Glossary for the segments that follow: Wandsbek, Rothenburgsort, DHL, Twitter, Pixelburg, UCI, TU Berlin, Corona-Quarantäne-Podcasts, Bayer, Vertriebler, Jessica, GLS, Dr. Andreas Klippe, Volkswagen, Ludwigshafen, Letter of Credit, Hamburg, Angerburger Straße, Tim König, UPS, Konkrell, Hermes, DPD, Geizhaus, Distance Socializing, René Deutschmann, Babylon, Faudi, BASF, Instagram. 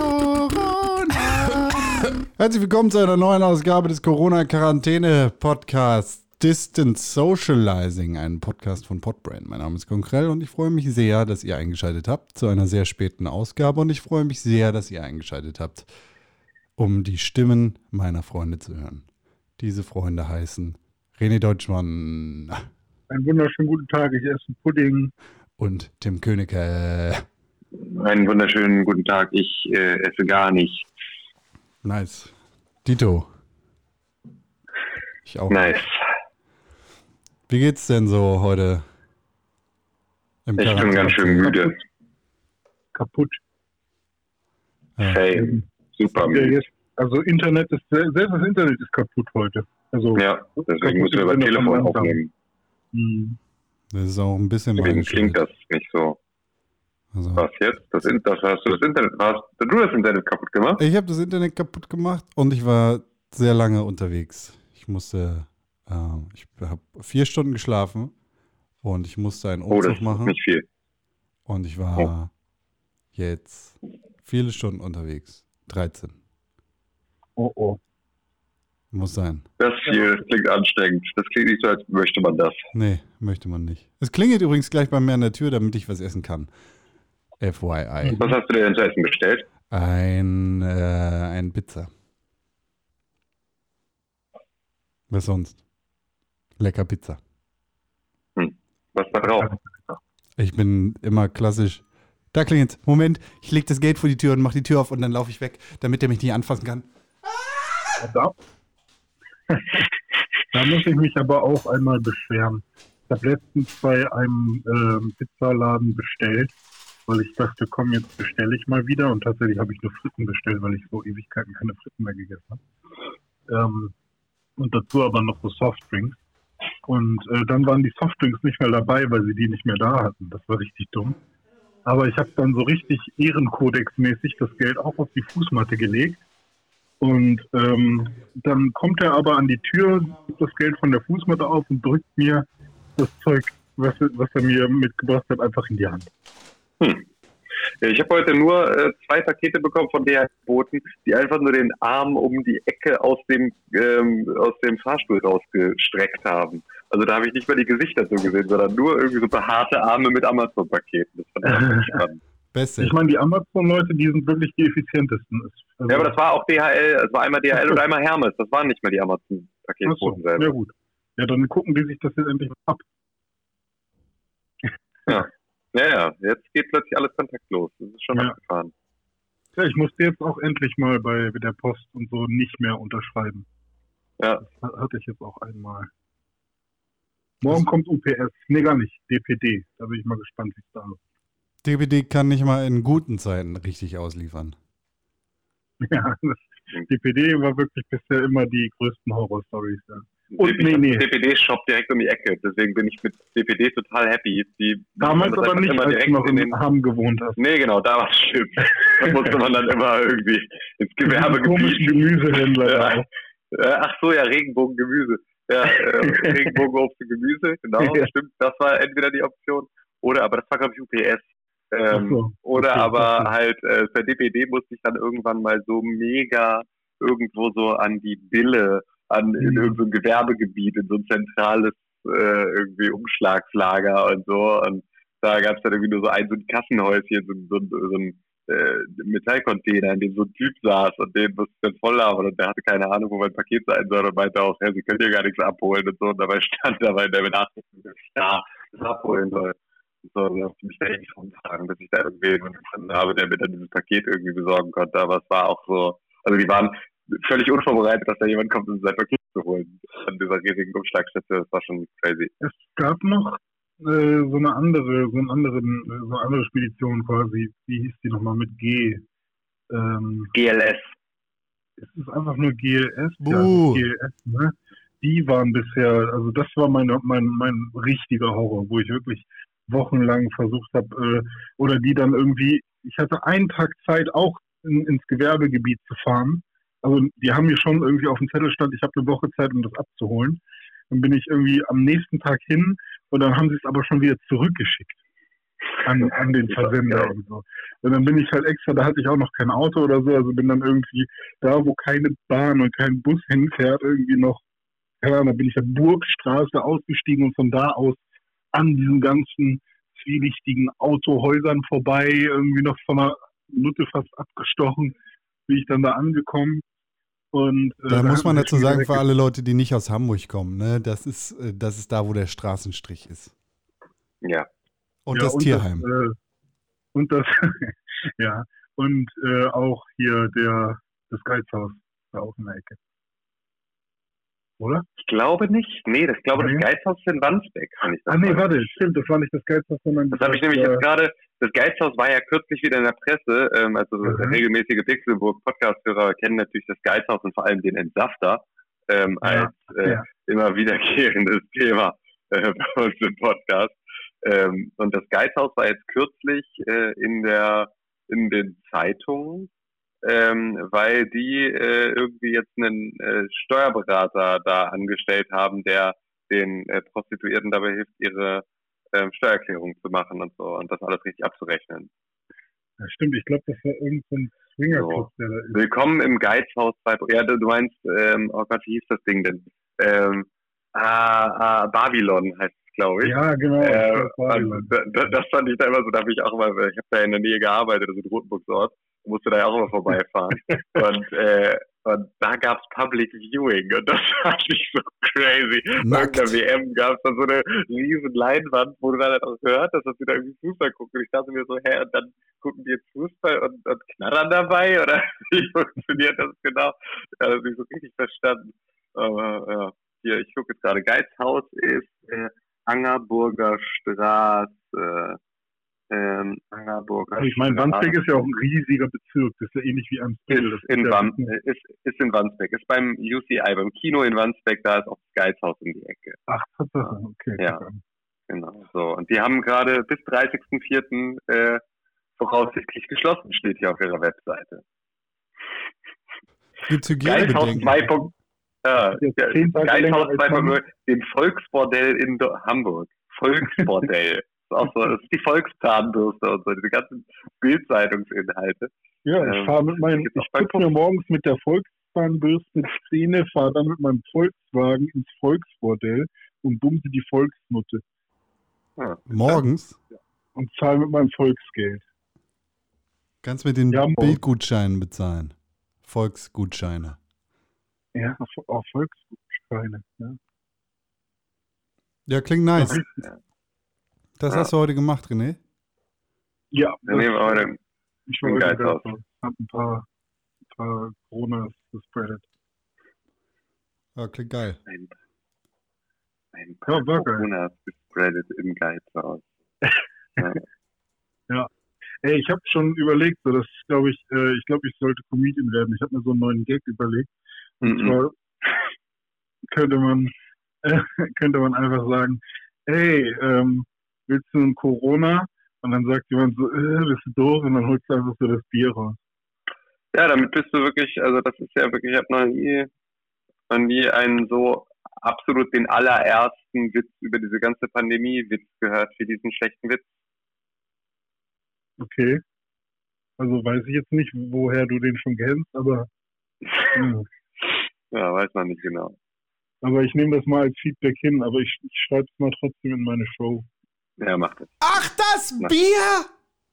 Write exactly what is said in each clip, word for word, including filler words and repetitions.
Corona. Herzlich willkommen zu einer neuen Ausgabe des Corona-Quarantäne-Podcasts Distance Socializing, ein Podcast von Podbrain. Mein Name ist Konkrell und ich freue mich sehr, dass ihr eingeschaltet habt zu einer sehr späten Ausgabe und ich freue mich sehr, dass ihr eingeschaltet habt, um die Stimmen meiner Freunde zu hören. Diese Freunde heißen René Deutschmann. Einen wunderschönen guten Tag, ich esse Pudding. Und Tim König. Einen wunderschönen guten Tag, ich äh, esse gar nicht. Nice. Dito. Ich auch. Nice. Wie geht's denn so heute? Im ich Charakter bin ganz schön müde. Kaputt. Ja. Hey, super müde. Also Internet ist, selbst das Internet ist kaputt heute. Also ja, deswegen müssen wir über Telefon aufnehmen. Hm. Das ist auch ein bisschen... Deswegen klingt das nicht so. Also. Was jetzt? Das, das hast du das Internet... Hast du das Internet kaputt gemacht? Ich habe das Internet kaputt gemacht und ich war sehr lange unterwegs. Ich musste... Äh, ich habe vier Stunden geschlafen und ich musste einen Umzug oh, machen. Nicht viel. Und ich war oh. jetzt viele Stunden unterwegs. dreizehn. Oh, oh. Muss sein. Das hier das klingt anstrengend. Das klingt nicht so, als möchte man das. Nee, möchte man nicht. Es klingelt übrigens gleich bei mir an der Tür, damit ich was essen kann. F Y I. Was hast du dir denn zu essen bestellt? Ein, äh, ein Pizza. Was sonst? Lecker Pizza. Hm. Was war drauf? Ich bin immer klassisch. Da klingelt's. Moment, ich leg das Geld vor die Tür und mach die Tür auf und dann laufe ich weg, damit der mich nicht anfassen kann. Da. da muss ich mich aber auch einmal beschweren. Ich habe letztens bei einem äh, Pizzaladen bestellt, weil ich dachte, komm, jetzt bestelle ich mal wieder. Und tatsächlich habe ich nur Fritten bestellt, weil ich vor Ewigkeiten keine Fritten mehr gegessen habe. Ähm, und dazu aber noch so Softdrinks. Und äh, dann waren die Softdrinks nicht mehr dabei, weil sie die nicht mehr da hatten. Das war richtig dumm. Aber ich habe dann so richtig ehrenkodexmäßig das Geld auch auf die Fußmatte gelegt. Und ähm, dann kommt er aber an die Tür, nimmt das Geld von der Fußmatte auf und drückt mir das Zeug, was, was er mir mitgebracht hat, einfach in die Hand. Hm. Ich habe heute nur äh, zwei Pakete bekommen von D H L-Boten, die einfach nur den Arm um die Ecke aus dem ähm, aus dem Fahrstuhl rausgestreckt haben. Also da habe ich nicht mal die Gesichter so gesehen, sondern nur irgendwie so behaarte Arme mit Amazon-Paketen. Das fand ich echt spannend. Beste. Ich meine, die Amazon-Leute, die sind wirklich die effizientesten. Also ja, aber das war auch D H L, es war einmal D H L und einmal Hermes, das waren nicht mehr die Amazon-Paketboten selber. Ja gut, ja dann gucken die sich das jetzt endlich mal ab. Ja, ja, ja, jetzt geht plötzlich alles kontaktlos, das ist schon ja. abgefahren. Ja, ich musste jetzt auch endlich mal bei der Post und so nicht mehr unterschreiben. Ja. Das hatte ich jetzt auch einmal. Morgen kommt U P S, nee gar nicht, D P D, da bin ich mal gespannt, wie es da ist. D P D kann nicht mal in guten Zeiten richtig ausliefern. Ja, D P D war wirklich bisher immer die größten Horror-Stories. Ja. Und nee, nee. D P D-Shop direkt um die Ecke, deswegen bin ich mit D P D total happy. Die damals aber nicht, immer als direkt du noch in den Hamm gewohnt hast. Nee, genau, da war es schlimm. Da musste man dann immer irgendwie ins Gewerbegebiet. Gemüsehändler. Ja. Ach so, ja, Regenbogengemüse. Ja, äh, Regenbogenobst und Gemüse, genau, ja. Stimmt. Das war entweder die Option. Oder, aber das war, glaube ich, U P S. Ähm, so, oder okay, aber okay. halt, äh, bei D P D musste ich dann irgendwann mal so mega irgendwo so an die Bille, an in irgendein Gewerbegebiet, in so ein zentrales äh, irgendwie Umschlagslager und so. Und da gab es dann irgendwie nur so ein, so ein Kassenhäuschen, so, so, so, so ein äh, Metallcontainer, in dem so ein Typ saß und den musste ich dann voll haben. Und der hatte keine Ahnung, wo mein Paket sein soll und meinte auch, hey, sie können hier gar nichts abholen und so. Und dabei stand dabei der mit Nachricht, ja, das abholen soll. So, dass ich mich da echt rumtragen, dass ich da irgendwen gefunden habe, der mir dann dieses Paket irgendwie besorgen konnte. Aber es war auch so, also die waren völlig unvorbereitet, dass da jemand kommt, um sein Paket zu holen. An dieser riesigen Umschlagstätte, das war schon crazy. Es gab noch äh, so eine andere, so eine andere, so eine andere Spedition quasi, wie hieß die nochmal mit G? Ähm, G L S. Es ist einfach nur G L S, uh. ja, G L S, ne? Die waren bisher, also das war mein, mein, mein richtiger Horror, wo ich wirklich wochenlang versucht habe, äh, oder die dann irgendwie, ich hatte einen Tag Zeit, auch in, ins Gewerbegebiet zu fahren. Also die haben mir schon irgendwie auf dem Zettel stand, ich habe eine Woche Zeit, um das abzuholen. Dann bin ich irgendwie am nächsten Tag hin und dann haben sie es aber schon wieder zurückgeschickt. kann an den Versender und so. Und dann bin ich halt extra, da hatte ich auch noch kein Auto oder so, also bin dann irgendwie da, wo keine Bahn und kein Bus hinfährt, irgendwie noch, keine Ahnung, da bin ich der Burgstraße ausgestiegen und von da aus an diesen ganzen zwielichtigen Autohäusern vorbei, irgendwie noch von einer Nutte fast abgestochen, bin ich dann da angekommen. Und, äh, da, da muss man dazu sagen, für alle Leute, die nicht aus Hamburg kommen, ne, das ist, das ist da, wo der Straßenstrich ist. Ja. Und ja, das und Tierheim. Das, äh, und das, ja, und äh, auch hier der, das Geizhaus, da auch in der Ecke. Oder? Ich glaube nicht. Nee, das glaube okay. das Geizhaus ist in Wandsbek. Ah nee, warte, stimmt, das war nicht das Geizhaus, sondern... Das habe ich nämlich äh, jetzt gerade... Das Geizhaus war ja kürzlich wieder in der Presse. Ähm, also mhm. regelmäßige Pixelburg-Podcast-Hörer kennen natürlich das Geizhaus und vor allem den Entsafter ähm, ja. als äh, ja. immer wiederkehrendes Thema äh, bei uns im Podcast. Ähm, und das Geizhaus war jetzt kürzlich äh, in der in den Zeitungen, ähm, weil die äh, irgendwie jetzt einen äh, Steuerberater da angestellt haben, der den äh, Prostituierten dabei hilft, ihre Ähm, Steuererklärung zu machen und so und das alles richtig abzurechnen. Ja, stimmt, ich glaube, das war irgendein Swingerclub, der da ist. Willkommen im Geizhaus. Ja, du meinst, ähm, oh Gott, wie hieß das Ding denn? Ähm, ah, ah, Babylon heißt es, glaube ich. Ja, genau. Äh, also, das, das fand ich da immer so, da habe ich auch immer, ich habe da in der Nähe gearbeitet, also in Rothenburgsort, musste da ja auch immer vorbeifahren. und, äh, Und da gab es Public Viewing und das fand ich so crazy. Nackt. Bei der W M gab es da so eine riesen Leinwand, wo du dann halt auch hört, dass die da irgendwie Fußball gucken. Und ich dachte mir so, hä, und dann gucken die jetzt Fußball und, und knattern dabei? Oder wie funktioniert das genau? Ja, das habe ich so richtig verstanden. Aber ja, hier, ich gucke jetzt gerade. Geizhaus ist äh, Angerburger Straße. Ähm, Hamburg. Also ich meine, Wandsbek ist ja auch ein riesiger Bezirk, das ist ja ähnlich wie Amstel. Ist, ist, ist, ist in Wandsbek, ist beim U C I, beim Kino in Wandsbek, da ist auch das Geizhaus in die Ecke. Ach, okay. Ja, klar. Genau. So. Und die haben gerade bis dreißigsten vierten Äh, voraussichtlich geschlossen, steht hier auf ihrer Webseite. Geizhaus zwei Punkt null Ja, Geizhaus zwei Punkt null dem Volksbordell in Hamburg. Volksbordell. Auch so, das ist die Volkszahnbürste und so, diese ganzen Bildzeitungsinhalte. Ja, ich ähm, fahre mit meinem, ich gucke mir morgens mit der Volkszahnbürste Szene, fahre dann mit meinem Volkswagen ins Volksbordell und dummte die Volksnutte. Ah, morgens? Ja. Und zahle mit meinem Volksgeld. Kannst mit den ja, Bildgutscheinen bezahlen. Volksgutscheine. Ja, auch Volksgutscheine. Ja, ja, klingt nice. Ja. Das ja. hast du heute gemacht, René? Ja. René war heute ich war im Geizhaus. Ich habe ein paar, ein paar Coronas gespreadet. Ja, klingt geil. Ein, ein paar ja, Coronas gespreadet im Geizhaus. Ja. ja. Ey, ich habe schon überlegt, so, dass glaube ich, äh, ich glaube, ich sollte Comedian werden. Ich habe mir so einen neuen Gag überlegt. Und mm-mm. zwar könnte man, äh, könnte man einfach sagen, hey, ähm, willst du ein Corona? Und dann sagt jemand so, äh, bist du doof? Und dann holst du einfach so das Bier raus. Ja, damit bist du wirklich, also das ist ja wirklich, ich habe noch nie, noch nie einen so absolut den allerersten Witz über diese ganze Pandemie-Witz gehört, wie diesen schlechten Witz. Okay. Also weiß ich jetzt nicht, woher du den schon kennst, aber... ja, ja weiß man nicht genau. Aber ich nehme das mal als Feedback hin, aber ich, ich schreibe es mal trotzdem in meine Show. Ja, macht es. Ach, das Mach. Bier?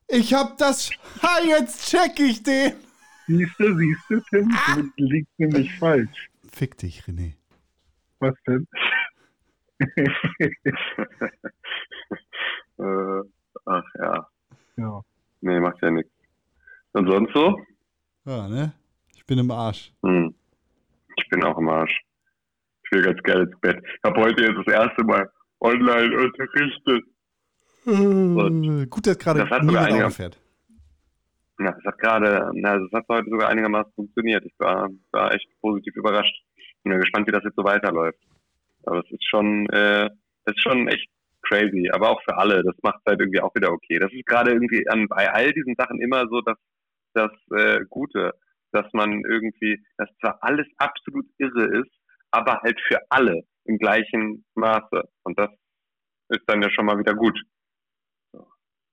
Ich hab das... Ha, jetzt check ich den. Siehst du, siehst du, Tim? Ah. Das liegt nämlich falsch. Fick dich, René. Was denn? äh, ach ja. ja. Nee, macht ja nichts. Und sonst so? Ja, ne? Ich bin im Arsch. Hm. Ich bin auch im Arsch. Ich will ganz gerne ins Bett. Ich hab heute jetzt das erste Mal online unterrichtet. Und gut, dass gerade niemand auffährt. Ja, das hat gerade, also das hat heute sogar einigermaßen funktioniert. Ich war, war echt positiv überrascht. Bin ja gespannt, wie das jetzt so weiterläuft. Aber es ist schon, äh, das ist schon echt crazy. Aber auch für alle. Das macht halt irgendwie auch wieder okay. Das ist gerade irgendwie an, bei all diesen Sachen immer so, dass das äh, Gute, dass man irgendwie, dass zwar alles absolut irre ist, aber halt für alle im gleichen Maße. Und das ist dann ja schon mal wieder gut.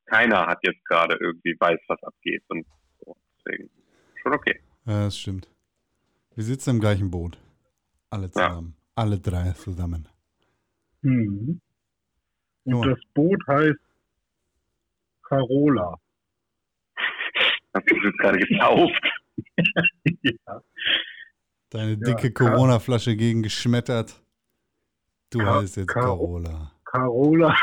keiner hat jetzt gerade irgendwie weiß, was abgeht. Und so. Deswegen schon okay. Ja, das stimmt. Wir sitzen im gleichen Boot. Alle zusammen. Ja. Alle drei zusammen. Mhm. Und oh. Das Boot heißt Carola. Hast du das gerade getauft? Ja. Deine dicke ja, Corona-Flasche gegen geschmettert. Du Ka- heißt jetzt Ka- Carola. Carola,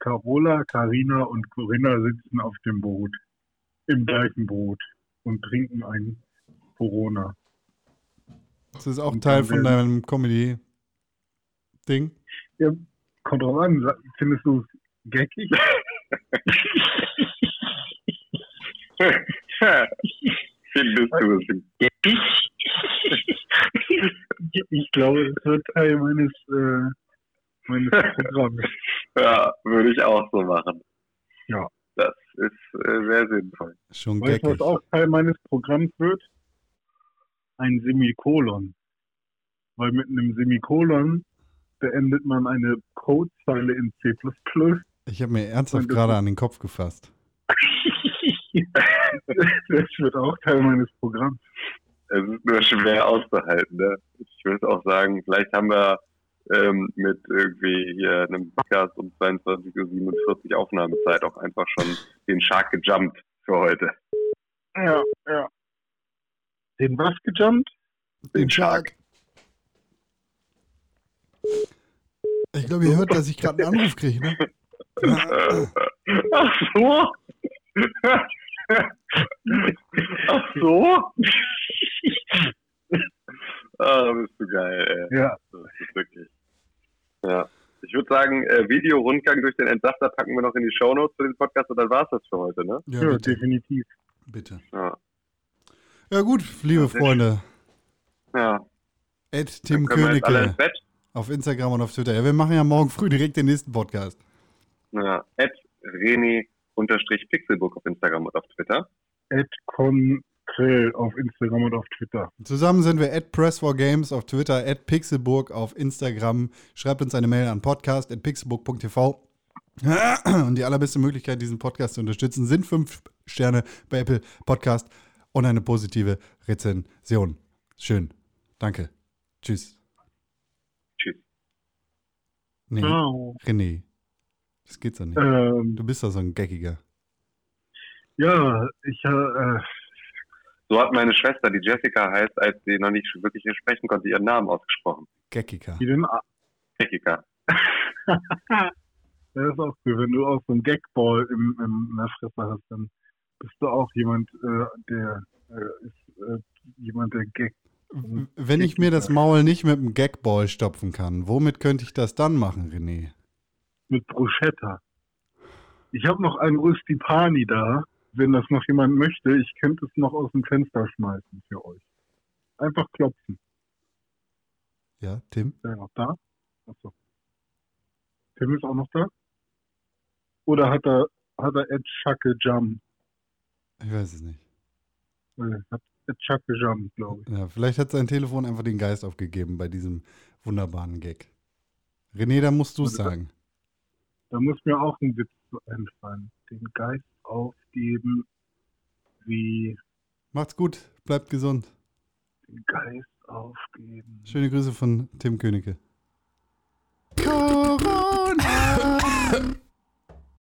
Carola, Carina und Corinna sitzen auf dem Boot. Im gleichen Boot. Und trinken ein Corona. Das ist auch und Teil von deinem Comedy-Ding? Ja, kommt drauf an. Findest du es geckig? Findest du es geckig? Ich glaube, es wird Teil meines, äh, meines Programms. Ja, würde ich auch so machen. Ja. Das ist äh, sehr sinnvoll. Schon weißt du, was auch Teil meines Programms wird? Ein Semikolon. Weil mit einem Semikolon beendet man eine Codezeile in C plus plus. Ich habe mir ernsthaft gerade an den Kopf gefasst. Das wird auch Teil meines Programms. Es ist nur schwer auszuhalten, ne? Ich würde auch sagen, vielleicht haben wir ähm, mit irgendwie hier einem Podcast um zweiundzwanzig Uhr siebenundvierzig Aufnahmezeit auch einfach schon den Shark gejumpt für heute. Ja, ja. Den was gejumpt? Den, den Shark. Ich glaube, ihr hört, dass ich gerade einen Anruf kriege, ne? Ach so. Ach so? Ah, oh, bist du geil, ey. Ja. Das ist wirklich. Ja. Ich würde sagen, äh, Video-Rundgang durch den Entsafter packen wir noch in die Shownotes für den Podcast und dann war's das für heute, ne? Ja, ja definitiv. Bitte. Ja, ja gut, liebe Freunde. Ja. At Tim König auf Instagram und auf Twitter. Ja, wir machen ja morgen früh direkt den nächsten Podcast. Ja, at René unterstrich Pixelburg auf Instagram und auf Twitter. At Konkrell auf Instagram und auf Twitter. Zusammen sind wir at press four games auf Twitter, at Pixelburg auf Instagram. Schreibt uns eine Mail an podcast at pixelburg punkt t v. Und die allerbeste Möglichkeit, diesen Podcast zu unterstützen, sind fünf Sterne bei Apple Podcast und eine positive Rezension. Schön. Danke. Tschüss. Tschüss. Nee, oh. René. Das geht's doch nicht. Ähm, du bist doch so ein Geckiger. Ja, ich... Äh, so hat meine Schwester, die Jessica heißt, als sie noch nicht wirklich sprechen konnte, ihren Namen ausgesprochen. Geckiger. Wie denn? Geckiger. Das ist auch cool. Wenn du auch so einen Gagball im, im, in der Fresse hast, dann bist du auch jemand, äh, der äh, ist äh, jemand, der Gag... Wenn Geckiger. Ich mir das Maul nicht mit einem Gagball stopfen kann, womit könnte ich das dann machen, René? Mit Bruschetta. Ich habe noch einen Rüstipani da, wenn das noch jemand möchte. Ich könnte es noch aus dem Fenster schmeißen für euch. Einfach klopfen. Ja, Tim? Ist er noch da? Achso. Tim ist auch noch da? Oder hat er hat er Ed Schacke Jam? Ich weiß es nicht. Er hat Ed Schacke Jam, glaube ich. Ja, vielleicht hat sein Telefon einfach den Geist aufgegeben bei diesem wunderbaren Gag. René, da musst du es sagen. Das? Da muss mir auch ein Witz einfallen. Den Geist aufgeben wie... Macht's gut, bleibt gesund. Den Geist aufgeben. Schöne Grüße von Tim Königke. Corona!